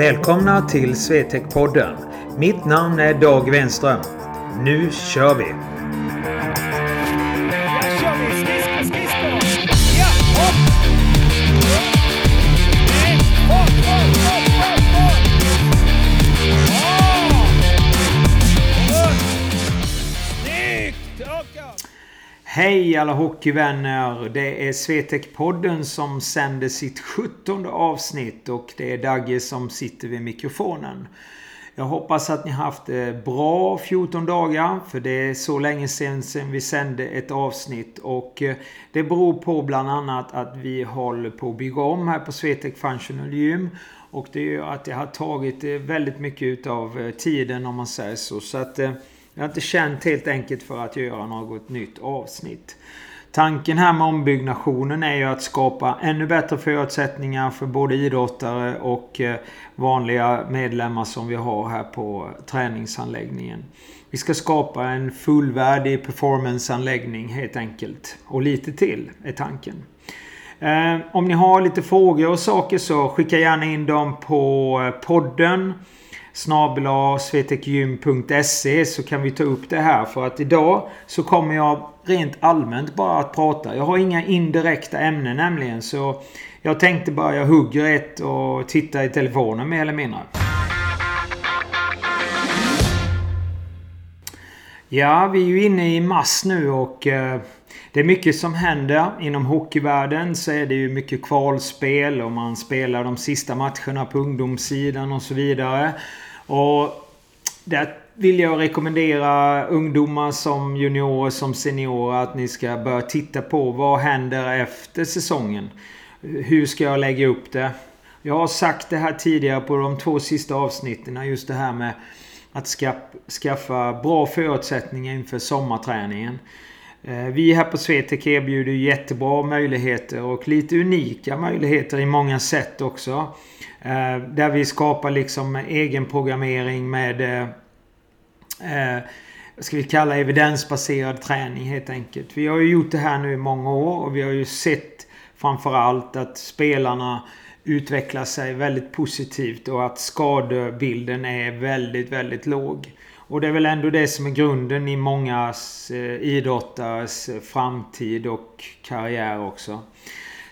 Välkomna till SvTech-podden. Mitt namn är Dag Wenström. Nu kör vi! Hej alla hockeyvänner! Det är SvTech-podden som sänder sitt 17:e avsnitt och det är Dagge som sitter vid mikrofonen. Jag hoppas att ni har haft bra 14 dagar, för det är så länge sedan vi sände ett avsnitt, och det beror på bland annat att vi håller på att bygga om här på Svetek Functional Gym, och det gör att det har tagit väldigt mycket av tiden, om man säger så. Så att jag har inte känt helt enkelt för att göra något nytt avsnitt. Tanken här med ombyggnationen är ju att skapa ännu bättre förutsättningar för både idrottare och vanliga medlemmar som vi har här på träningsanläggningen. Vi ska skapa en fullvärdig performanceanläggning helt enkelt. Och lite till är tanken. Om ni har lite frågor och saker så skicka gärna in dem på podden. @svetekgym.se, så kan vi ta upp det här, för att idag så kommer jag rent allmänt bara att prata. Jag har inga indirekta ämnen nämligen, så jag tänkte bara jag hugger ett och tittar i telefonen mer eller mindre. Ja, vi är ju inne i mars nu och det är mycket som händer. Inom hockeyvärlden så är det ju mycket kvalspel och man spelar de sista matcherna på ungdomssidan och så vidare. Och där vill jag rekommendera ungdomar som juniorer som seniorer att ni ska börja titta på vad händer efter säsongen. Hur ska jag lägga upp det? Jag har sagt det här tidigare på de 2 sista avsnitten, just det här med att skaffa bra förutsättningar inför sommarträningen. Vi här på SvTech erbjuder jättebra möjligheter och lite unika möjligheter i många sätt också. Där vi skapar liksom egen programmering med, ska vi kalla evidensbaserad träning helt enkelt. Vi har ju gjort det här nu i många år och vi har ju sett framförallt att spelarna utvecklar sig väldigt positivt och att skadebilden är väldigt, väldigt låg. Och det är väl ändå det som är grunden i många idrottares framtid och karriär också.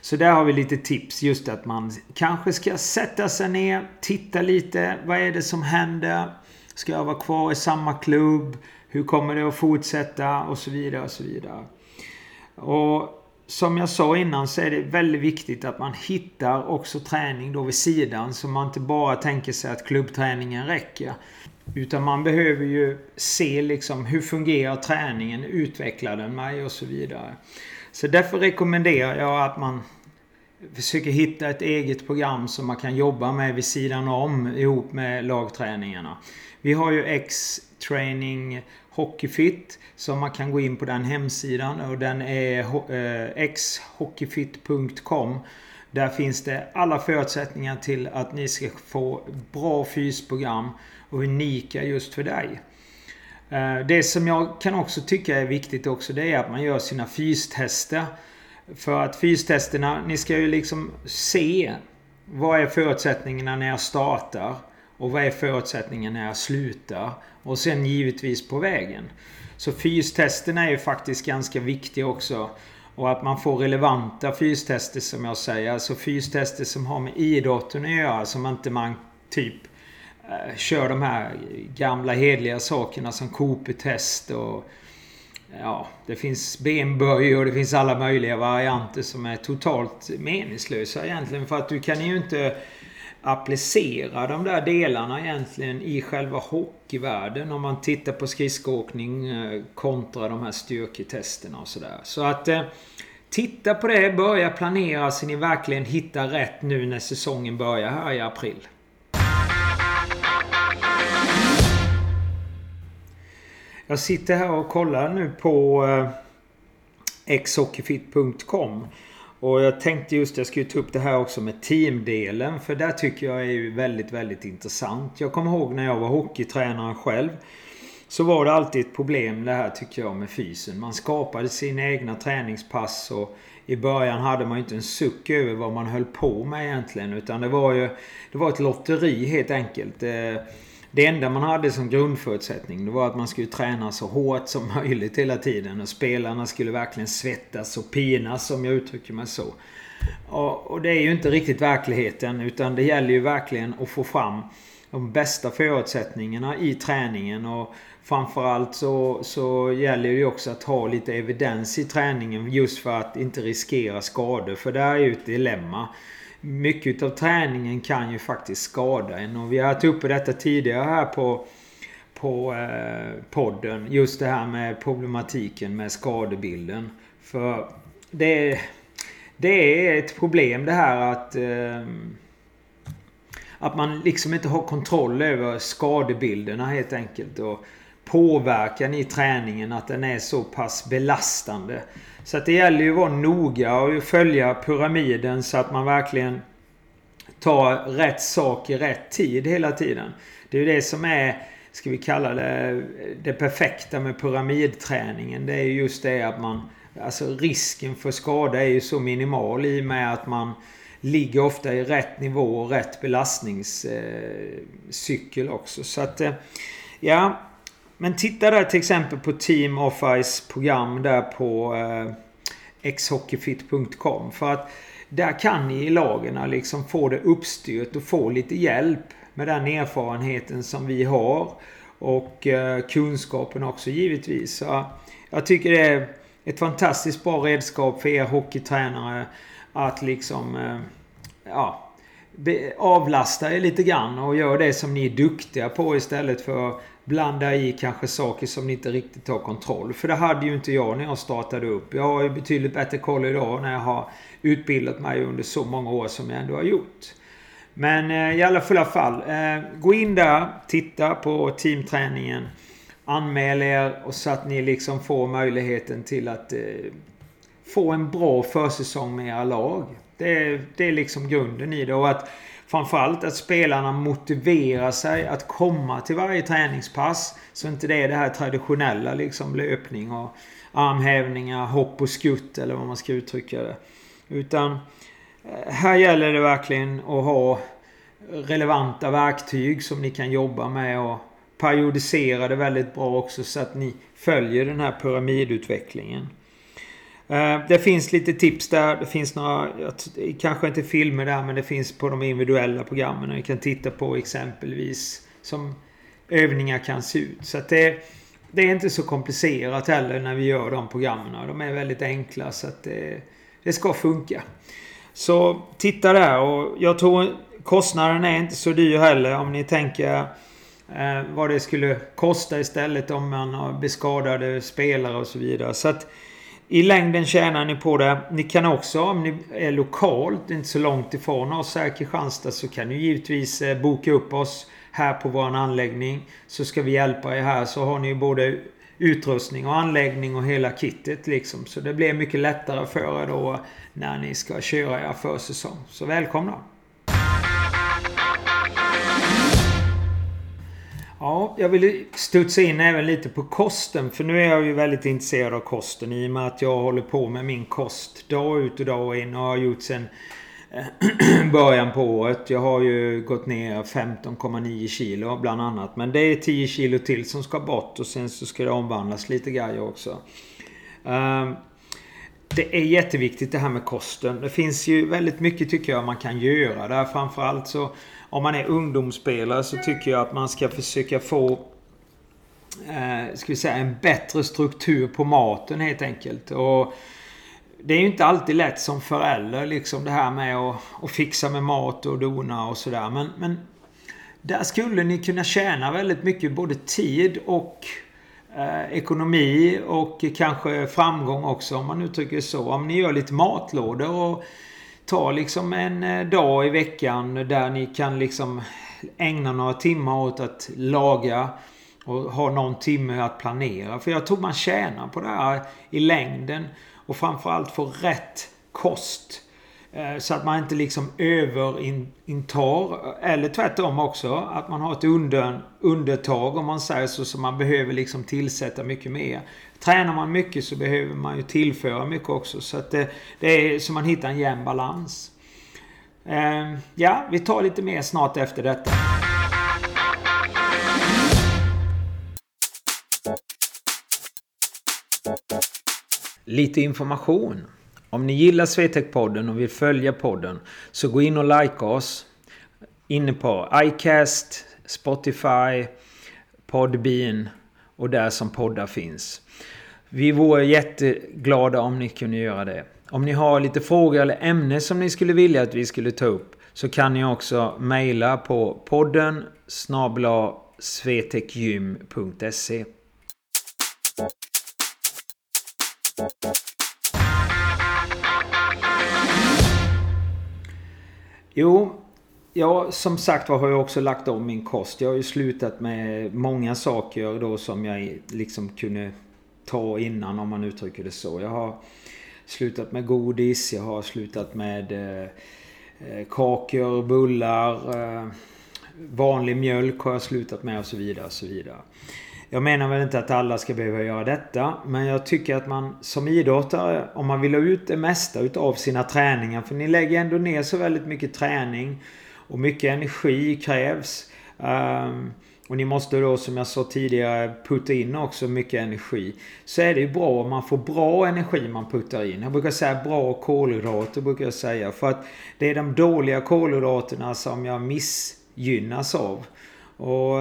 Så där har vi lite tips, just att man kanske ska sätta sig ner, titta lite, vad är det som händer? Ska jag vara kvar i samma klubb? Hur kommer det att fortsätta? Och så vidare och så vidare. Och som jag sa innan så är det väldigt viktigt att man hittar också träning då vid sidan, så man inte bara tänker sig att klubbträningen räcker. Utan man behöver ju se liksom hur fungerar träningen, utvecklar den mig och så vidare. Så därför rekommenderar jag att man försöker hitta ett eget program som man kan jobba med vid sidan om ihop med lagträningarna. Vi har ju X-Training HockeyFit, som man kan gå in på den hemsidan, och den är xhockeyfit.com. Där finns det alla förutsättningar till att ni ska få bra fysprogram och unika just för dig. Det som jag kan också tycka är viktigt också, det är att man gör sina fystester. För att fystesterna, ni ska ju liksom se vad är förutsättningarna när jag startar och vad är förutsättningarna när jag slutar, och sen givetvis på vägen. Så fystesterna är ju faktiskt ganska viktiga också. Och att man får relevanta fystester, som jag säger. Alltså fystester som har med idrotten att göra. Som inte man typ kör de här gamla hedliga sakerna som Cooper-test. Och, ja, det finns benböj och det finns alla möjliga varianter som är totalt meningslösa egentligen. För att du kan ju inte applicera de där delarna egentligen i själva hockeyvärlden. Om man tittar på skridskåkning kontra de här styrketesterna och sådär. Så att titta på det, börja planera så ni verkligen hittar rätt nu när säsongen börjar här i april. Jag sitter här och kollar nu på xhockeyfit.com. Och jag tänkte just att jag skulle ta upp det här också med teamdelen. För där tycker jag är ju väldigt, väldigt intressant. Jag kommer ihåg när jag var hockeytränare själv. Så var det alltid ett problem det här, tycker jag, med fysen. Man skapade sina egna träningspass och i början hade man ju inte en suck över vad man höll på med egentligen, utan det var ett lotteri helt enkelt. Det enda man hade som grundförutsättning, det var att man skulle träna så hårt som möjligt hela tiden. Och spelarna skulle verkligen svettas och pinas, som jag uttrycker mig så. Och det är ju inte riktigt verkligheten, utan det gäller ju verkligen att få fram de bästa förutsättningarna i träningen. Och framförallt så gäller det ju också att ha lite evidens i träningen, just för att inte riskera skador. För det är ju ett dilemma. Mycket av träningen kan ju faktiskt skada en, och vi har tagit upp detta tidigare här på podden, just det här med problematiken med skadebilden. För det är ett problem det här att man liksom inte har kontroll över skadebilderna helt enkelt, och påverkan i träningen, att den är så pass belastande. Så att det gäller ju att vara noga och följa pyramiden, så att man verkligen tar rätt sak i rätt tid hela tiden. Det är ju det som är, ska vi kalla det perfekta med pyramidträningen. Det är just det att risken för skada är ju så minimal, i och med att man ligger ofta i rätt nivå och rätt belastningscykel också. Så att ja. Men titta där till exempel på Team Office program där på xhockeyfit.com, för att där kan ni i lagarna liksom få det uppstyrt och få lite hjälp med den erfarenheten som vi har, och kunskapen också givetvis. Så jag tycker det är ett fantastiskt bra redskap för er hockeytränare att liksom avlasta er lite grann och gör det som ni är duktiga på, istället för blanda i kanske saker som ni inte riktigt har kontroll. För det hade ju inte jag när jag startade upp. Jag har ju betydligt bättre koll idag när jag har utbildat mig under så många år som jag ändå har gjort. Men i alla fall, gå in där, titta på teamträningen, anmäl er, och så att ni liksom får möjligheten till att få en bra försäsong med era lag. Det är liksom grunden i det, och att framförallt att spelarna motiverar sig att komma till varje träningspass, så inte det är det här traditionella liksom löpning och armhävningar, hopp och skutt eller vad man ska uttrycka det. Utan här gäller det verkligen att ha relevanta verktyg som ni kan jobba med, och periodisera det väldigt bra också, så att ni följer den här pyramidutvecklingen. Det finns lite tips där, det finns några, kanske inte filmer där, men det finns på de individuella programmen, och vi kan titta på exempelvis som övningar kan se ut. Så att det är inte så komplicerat heller när vi gör de programmen, de är väldigt enkla, så att det ska funka. Så titta där, och jag tror kostnaden är inte så dyr heller, om ni tänker vad det skulle kosta istället om man har beskadade spelare och så vidare. Så att i längden tjänar ni på det. Ni kan också, om ni är lokalt, inte så långt ifrån oss här i Kristianstad, så kan ni givetvis boka upp oss här på vår anläggning, så ska vi hjälpa er här. Så har ni både utrustning och anläggning och hela kittet liksom. Så det blir mycket lättare för er då när ni ska köra er försäsong. Så välkomna! Ja, jag vill studsa in även lite på kosten, för nu är jag ju väldigt intresserad av kosten, i och med att jag håller på med min kost dag ut och dag in och har gjort sedan början på året. Jag har ju gått ner 15,9 kilo bland annat, men det är 10 kilo till som ska bort, och sen så ska det omvandlas lite grejer också. Det är jätteviktigt det här med kosten. Det finns ju väldigt mycket, tycker jag, man kan göra där. Framförallt så om man är ungdomsspelare, så tycker jag att man ska försöka få en bättre struktur på maten helt enkelt. Och det är ju inte alltid lätt som förälder liksom, det här med att fixa med mat och dona och sådär. Men där skulle ni kunna tjäna väldigt mycket, både tid och ekonomi och kanske framgång också, om man uttrycker så. Om ni gör lite matlådor och tar liksom en dag i veckan där ni kan liksom ägna några timmar åt att laga och ha någon timme att planera. För jag tror man tjänar på det här i längden, och framförallt få rätt kost. Så att man inte liksom överintar, eller tvärtom också, att man har ett undertag om man säger så man behöver liksom tillsätta mycket mer. Tränar man mycket så behöver man ju tillföra mycket också, så att det är så man hittar en jämn balans. Ja, vi tar lite mer snart efter detta. Lite information. Om ni gillar SvTech-podden och vill följa podden så gå in och like oss inne på iCast, Spotify, Podbean och där som poddar finns. Vi vore jätteglada om ni kunde göra det. Om ni har lite frågor eller ämnen som ni skulle vilja att vi skulle ta upp så kan ni också mejla på podden@svtekgym.se. Jo, jag som sagt har jag också lagt om min kost. Jag har ju slutat med många saker då som jag liksom kunde ta innan, om man uttrycker det så. Jag har slutat med godis, jag har slutat med kakor, bullar, vanlig mjölk har jag slutat med och så vidare och så vidare. Jag menar väl inte att alla ska behöva göra detta, men jag tycker att man som idrottare, om man vill ha ut det mesta av sina träningar, för ni lägger ändå ner så väldigt mycket träning och mycket energi krävs, och ni måste då, som jag sa tidigare, putta in också mycket energi, så är det ju bra om man får bra energi man puttar in. Jag brukar säga bra kolhydrater, brukar jag säga, för att det är de dåliga kolhydraterna som jag missgynnas av. Och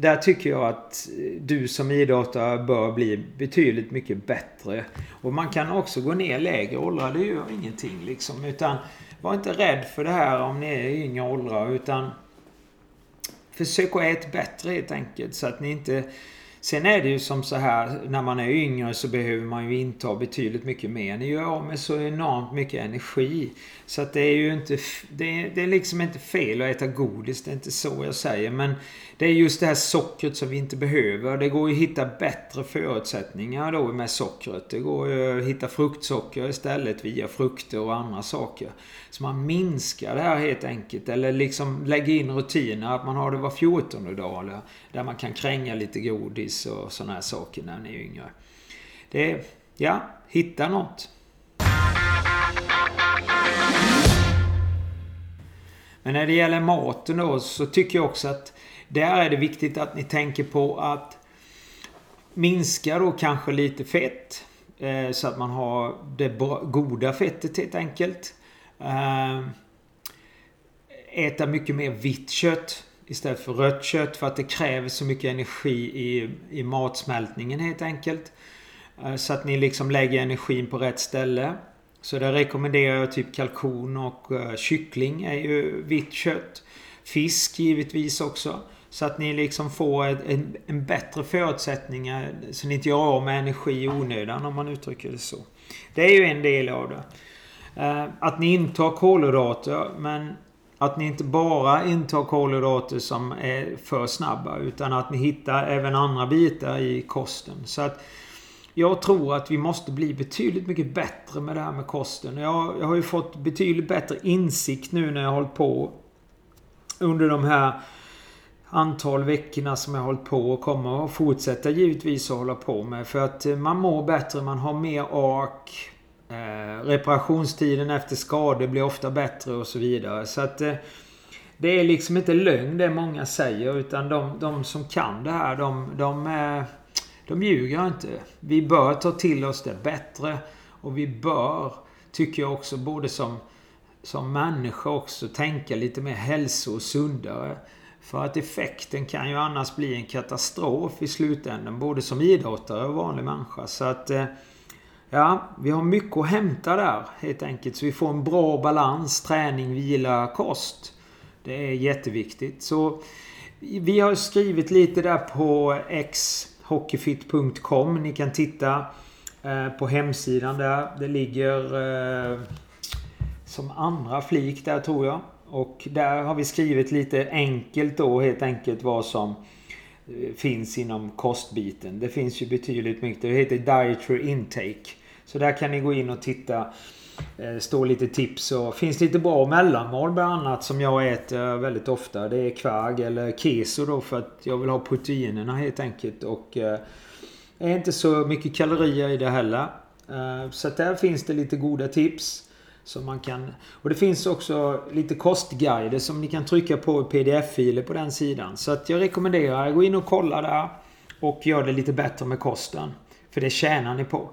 där tycker jag att du som idrottare bör bli betydligt mycket bättre. Och man kan också gå ner lägre åldrar, det gör ingenting liksom. Utan var inte rädd för det här om ni är yngre åldrar, utan försök att äta bättre helt enkelt. Så att ni inte... Sen är det ju som så här, när man är yngre så behöver man ju inta betydligt mycket mer. Ni gör av med så enormt mycket energi. Så att det är ju inte, det är liksom inte fel att äta godis, det är inte så jag säger. Men det är just det här sockret som vi inte behöver. Det går ju att hitta bättre förutsättningar då med sockret. Det går ju att hitta fruktsocker istället via frukter och andra saker. Så man minskar det här helt enkelt. Eller liksom lägger in rutiner att man har det var 14 dag, eller där man kan kränga lite godis och sådana här saker när ni är yngre. Det är, ja, hitta något. Men när det gäller maten då, så tycker jag också att där är det viktigt att ni tänker på att minska då kanske lite fett, så att man har det goda fettet helt enkelt. Äta mycket mer vitt kött istället för rött kött, för att det kräver så mycket energi i matsmältningen helt enkelt. Så att ni liksom lägger energin på rätt ställe. Så där rekommenderar jag typ kalkon och kyckling är ju vitt kött. Fisk givetvis också. Så att ni liksom får en bättre förutsättning, så ni inte gör av med energi i onödan, om man uttrycker det så. Det är ju en del av det. Att ni intar kolhydrater, men att ni inte bara intar kolhydrater som är för snabba, utan att ni hittar även andra bitar i kosten. Så att jag tror att vi måste bli betydligt mycket bättre med det här med kosten. Jag har ju fått betydligt bättre insikt nu när jag har hållit på under de här antal veckorna som jag har hållit på, och kommer att fortsätta givetvis att hålla på med. För att man mår bättre, man har mer ork. Reparationstiden efter skador blir ofta bättre och så vidare. Så att det är liksom inte lögn det många säger, utan de som kan det här, de ljuger inte. Vi bör ta till oss det bättre, och vi bör, tycker jag också, både som människa också tänka lite mer hälso- och sundare. För att effekten kan ju annars bli en katastrof i slutändan, både som idrottare och vanlig människa. Så att ja, vi har mycket att hämta där helt enkelt, så vi får en bra balans, träning, vila, kost. Det är jätteviktigt. Så vi har skrivit lite där på xhockeyfit.com. Ni kan titta på hemsidan där. Det ligger som andra flik där, tror jag. Och där har vi skrivit lite enkelt då helt enkelt vad som finns inom kostbiten. Det finns ju betydligt mycket. Det heter Dietary Intake. Så där kan ni gå in och titta står lite tips och finns lite bra mellanmål bland annat som jag äter väldigt ofta. Det är kvarg eller keso då, för att jag vill ha proteinerna helt enkelt, och är inte så mycket kalorier i det heller. Så där finns det lite goda tips som man kan, och det finns också lite kostguider som ni kan trycka på pdf-filer på den sidan. Så att jag rekommenderar, gå in och kolla där och gör det lite bättre med kosten, för det tjänar ni på.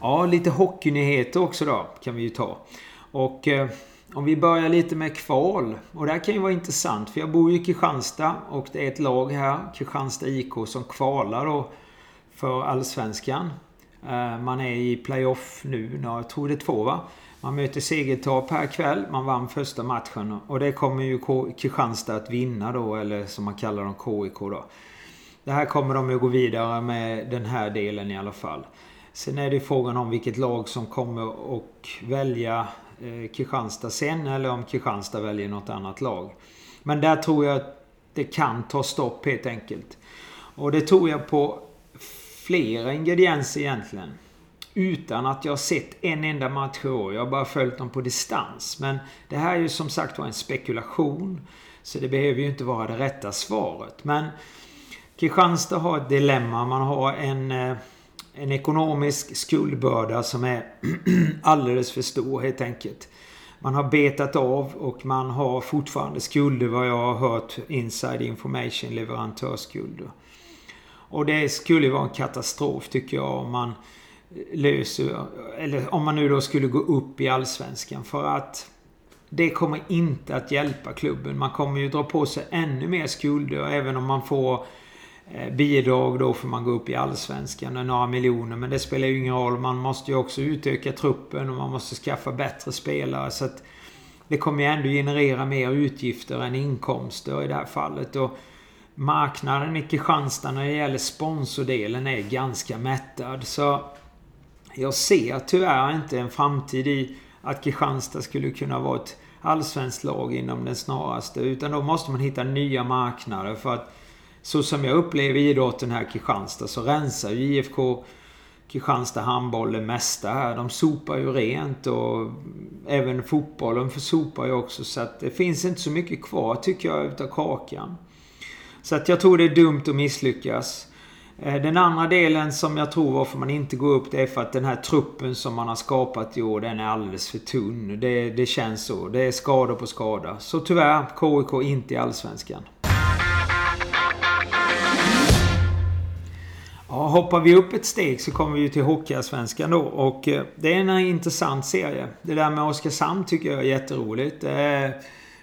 Ja, lite hockeynyheter också då kan vi ju ta. Och om vi börjar lite med kval, och det här kan ju vara intressant, för jag bor ju i Kristianstad och det är ett lag här, Kristianstad IK, som kvalar då för allsvenskan. Man är i playoff nu, jag tror det är 2 va? Man möter Segeltorp här kväll, man vann första matchen och det kommer ju Kristianstad att vinna då, eller som man kallar dem KIK då. Det här kommer de ju gå vidare med, den här delen i alla fall. Sen är det frågan om vilket lag som kommer och välja Kristianstad sen, eller om Kristianstad väljer något annat lag. Men där tror jag att det kan ta stopp helt enkelt. Och det tror jag på flera ingredienser egentligen. Utan att jag har sett en enda match i år. Jag har bara följt dem på distans. Men det här är ju som sagt var en spekulation. Så det behöver ju inte vara det rätta svaret. Men Kristianstad har ett dilemma. Man har en ekonomisk skuldbörda som är alldeles för stor helt enkelt. Man har betat av och man har fortfarande skulder, vad jag har hört, inside information, leverantörsskulder. Och det skulle vara en katastrof tycker jag om man löser, eller om man nu då skulle gå upp i allsvenskan, för att det kommer inte att hjälpa klubben. Man kommer ju dra på sig ännu mer skulder även om man får bidrag då, för man går upp i allsvenskan och några miljoner, men det spelar ju ingen roll. Man måste ju också utöka truppen och man måste skaffa bättre spelare, så att det kommer ju ändå generera mer utgifter än inkomster i det här fallet. Och marknaden i Kristianstad när det gäller sponsordelen är ganska mättad, så jag ser tyvärr inte en framtid i att Kristianstad skulle kunna vara ett allsvenskt lag inom den snaraste, utan då måste man hitta nya marknader. För att så som jag upplever idrotten här i Kristianstad, så rensar ju IFK Kristianstad handbollen mesta här. De sopar ju rent, och även fotbollen försopar ju också, så att det finns inte så mycket kvar tycker jag utav kakan. Så att jag tror det är dumt att misslyckas. Den andra delen som jag tror varför man inte går upp, det är för att den här truppen som man har skapat i år, den är alldeles för tunn. Det känns så. Det är skada på skada. Så tyvärr, KIK inte i allsvenskan. Ja, hoppar vi upp ett steg så kommer vi ju till hockeyallsvenskan då, och det är en intressant serie. Det där med Oskarshamn tycker jag är jätteroligt. Det är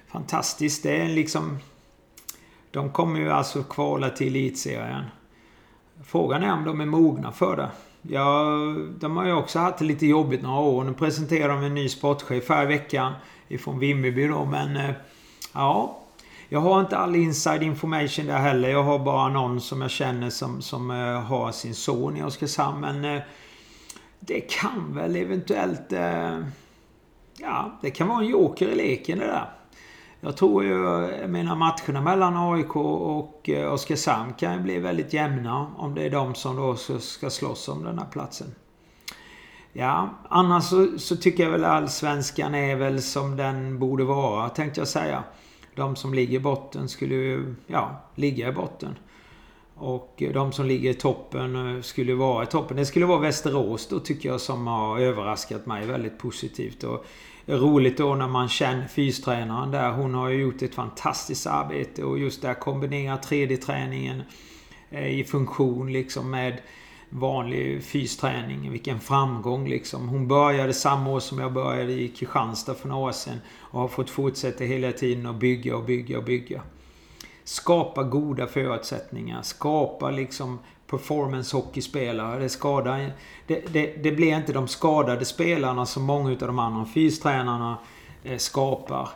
fantastiskt. Det är liksom, de kommer ju alltså kvala till elitserien. Frågan är om de är mogna för det. Ja, de har ju också haft det lite jobbigt några år. Nu presenterar de en ny sportchef här i veckan ifrån Vimmerby då, men ja, jag har inte all inside information där heller. Jag har bara någon som jag känner som har sin son i Oskarshamn. Men det kan väl eventuellt, ja, det kan vara en joker i leken det där. Jag tror ju, jag menar, matcherna mellan AIK och Oskarshamn kan ju bli väldigt jämna om det är de som då ska slåss om den här platsen. Ja, annars så tycker jag väl allsvenskan är väl som den borde vara, tänkte jag säga. De som ligger i botten skulle ju, ja, ligga i botten. Och de som ligger i toppen skulle vara i toppen. Det skulle vara Västerås då tycker jag, som har överraskat mig väldigt positivt. Och roligt då när man känner fystränaren där. Hon har ju gjort ett fantastiskt arbete, och just där kombinerar 3D-träningen i funktion liksom med vanlig fysträning. Vilken framgång liksom. Hon började samma år som jag började i Kristianstad för några år sedan, och har fått fortsätta hela tiden att bygga och bygga och bygga. Skapa goda förutsättningar. Skapa liksom performance hockeyspelare. Det blir inte de skadade spelarna som många av de andra fystränarna skapar.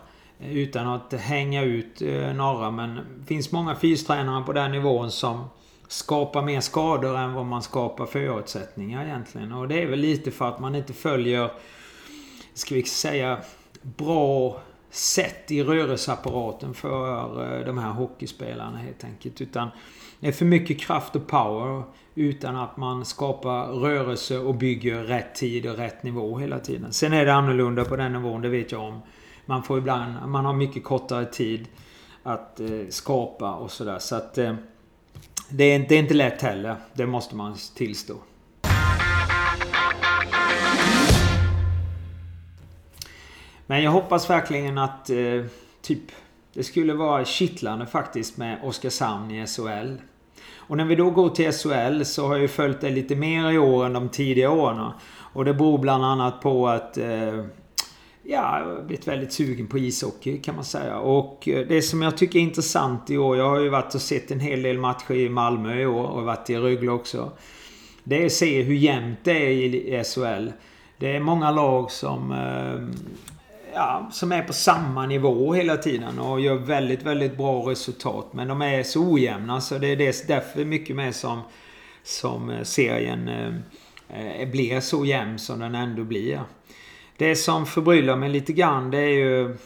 Utan att hänga ut några. Men det finns många fystränare på den nivån som skapar mer skador än vad man skapar förutsättningar egentligen. Och det är väl lite för att man inte följer, ska vi säga, bra sätt i rörelseapparaten för de här hockeyspelarna helt enkelt, utan det är för mycket kraft och power utan att man skapar rörelse och bygger rätt tid och rätt nivå hela tiden. Sen är det annorlunda på den nivån, det vet jag om. Man får ibland, man har mycket kortare tid att skapa och sådär. Så att det är inte lätt heller, det måste man tillstå. Men jag hoppas verkligen att det skulle vara kittlande faktiskt med Oskarshamn i SHL. Och när vi då går till SHL så har jag ju följt det lite mer i år än de tidiga åren. Och det beror bland annat på att jag har blivit väldigt sugen på ishockey kan man säga. Och det som jag tycker är intressant i år, jag har ju varit och sett en hel del matcher i Malmö i år och varit i Ryggla också. Det är att se hur jämnt det är i SHL. Det är många lag som är på samma nivå hela tiden och gör väldigt, väldigt bra resultat. Men de är så ojämna så det är därför mycket mer som serien blir så jämn som den ändå blir. Det som förbryllar mig lite grann det är ju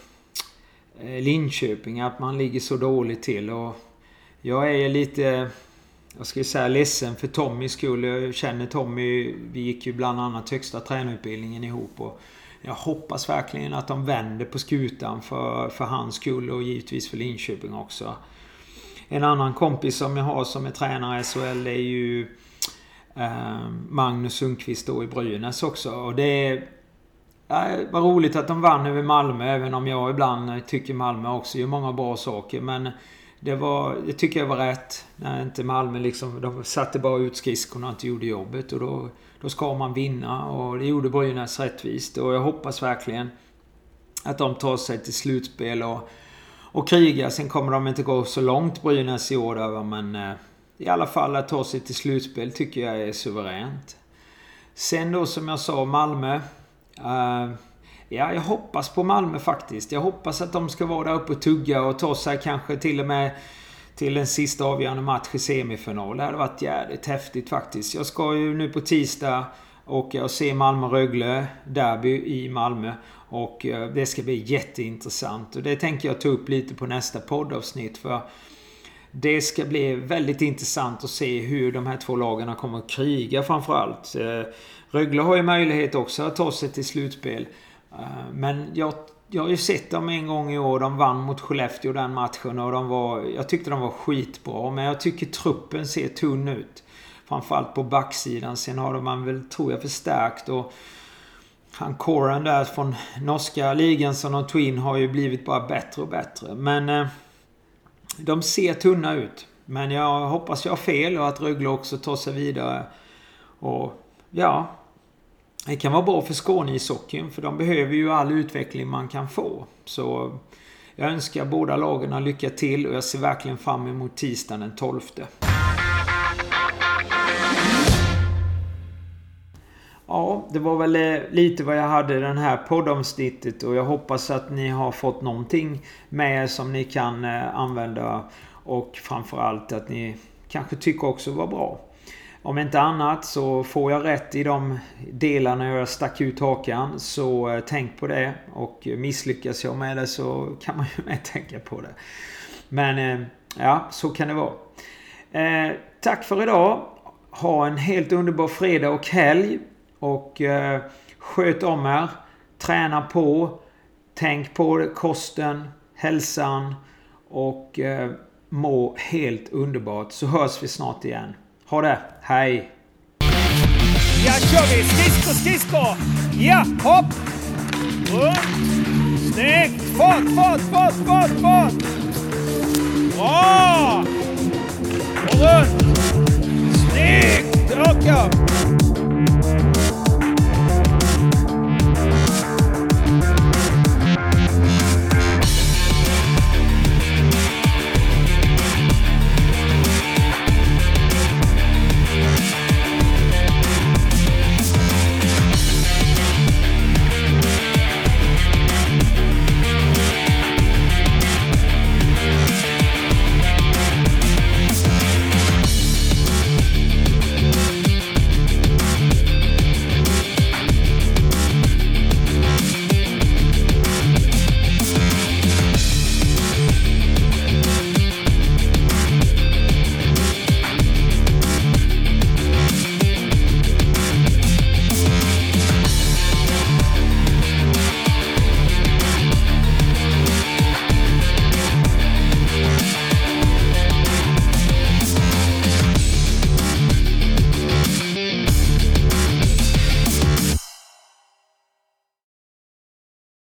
Linköping, att man ligger så dåligt till. Och jag är lite, jag ska säga ledsen för Tommy skull. Jag känner Tommy, vi gick ju bland annat högsta tränarutbildningen ihop och jag hoppas verkligen att de vänder på skutan för hans skull och givetvis för Linköping också. En annan kompis som jag har som är tränare i SHL är ju Magnus Sundqvist då i Brynäs också. Och det var roligt att de vann över Malmö, även om jag ibland tycker Malmö också gör många bra saker. Men det tycker jag var rätt när inte Malmö liksom, de satte bara ut skridskorna och inte gjorde jobbet. Och då ska man vinna och det gjorde Brynäs rättvist. Och jag hoppas verkligen att de tar sig till slutspel och krigar. Sen kommer de inte gå så långt Brynäs i år över, men i alla fall att ta sig till slutspel tycker jag är suveränt. Sen då som jag sa Malmö. Jag hoppas på Malmö faktiskt. Jag hoppas att de ska vara där uppe och tugga och ta sig kanske till och med till en sista avgörande match i semifinal. Det hade varit jävligt häftigt faktiskt. Jag ska ju nu på tisdag åka och se Malmö-Rögle derby i Malmö och det ska bli jätteintressant och det tänker jag ta upp lite på nästa poddavsnitt för det ska bli väldigt intressant att se hur de här två lagarna kommer att kriga framförallt. Rögle har ju möjlighet också att ta sig till slutspel. Men jag har ju sett dem en gång i år. De vann mot Skellefteå den matchen och jag tyckte de var skitbra. Men jag tycker truppen ser tunn ut. Framförallt på backsidan. Sen har man väl, tror jag, förstärkt. Och han Koren där från norska ligan som de tog in har ju blivit bara bättre och bättre. Men de ser tunna ut. Men jag hoppas jag har fel och att Rögle också tar sig vidare. Och ja, det kan vara bra för Skåne i socken för de behöver ju all utveckling man kan få. Så jag önskar båda lagarna lycka till och jag ser verkligen fram emot tisdagen den 12. Ja, det var väl lite vad jag hade i den här poddomsnittet och jag hoppas att ni har fått någonting med som ni kan använda och framförallt att ni kanske tycker också var bra. Om inte annat så får jag rätt i de delarna jag stack ut hakan så tänk på det och misslyckas jag med det så kan man ju med tänka på det. Men ja, så kan det vara. Tack för idag. Ha en helt underbar fredag och helg och sköt om er. Träna på. Tänk på kosten, hälsan och må helt underbart så hörs vi snart igen. Ha det, hej! Ja, kör vi! Skridsko! Ja, hopp! Upp! Snyggt! Fart! Bra! Och runt! Snyggt! Raka!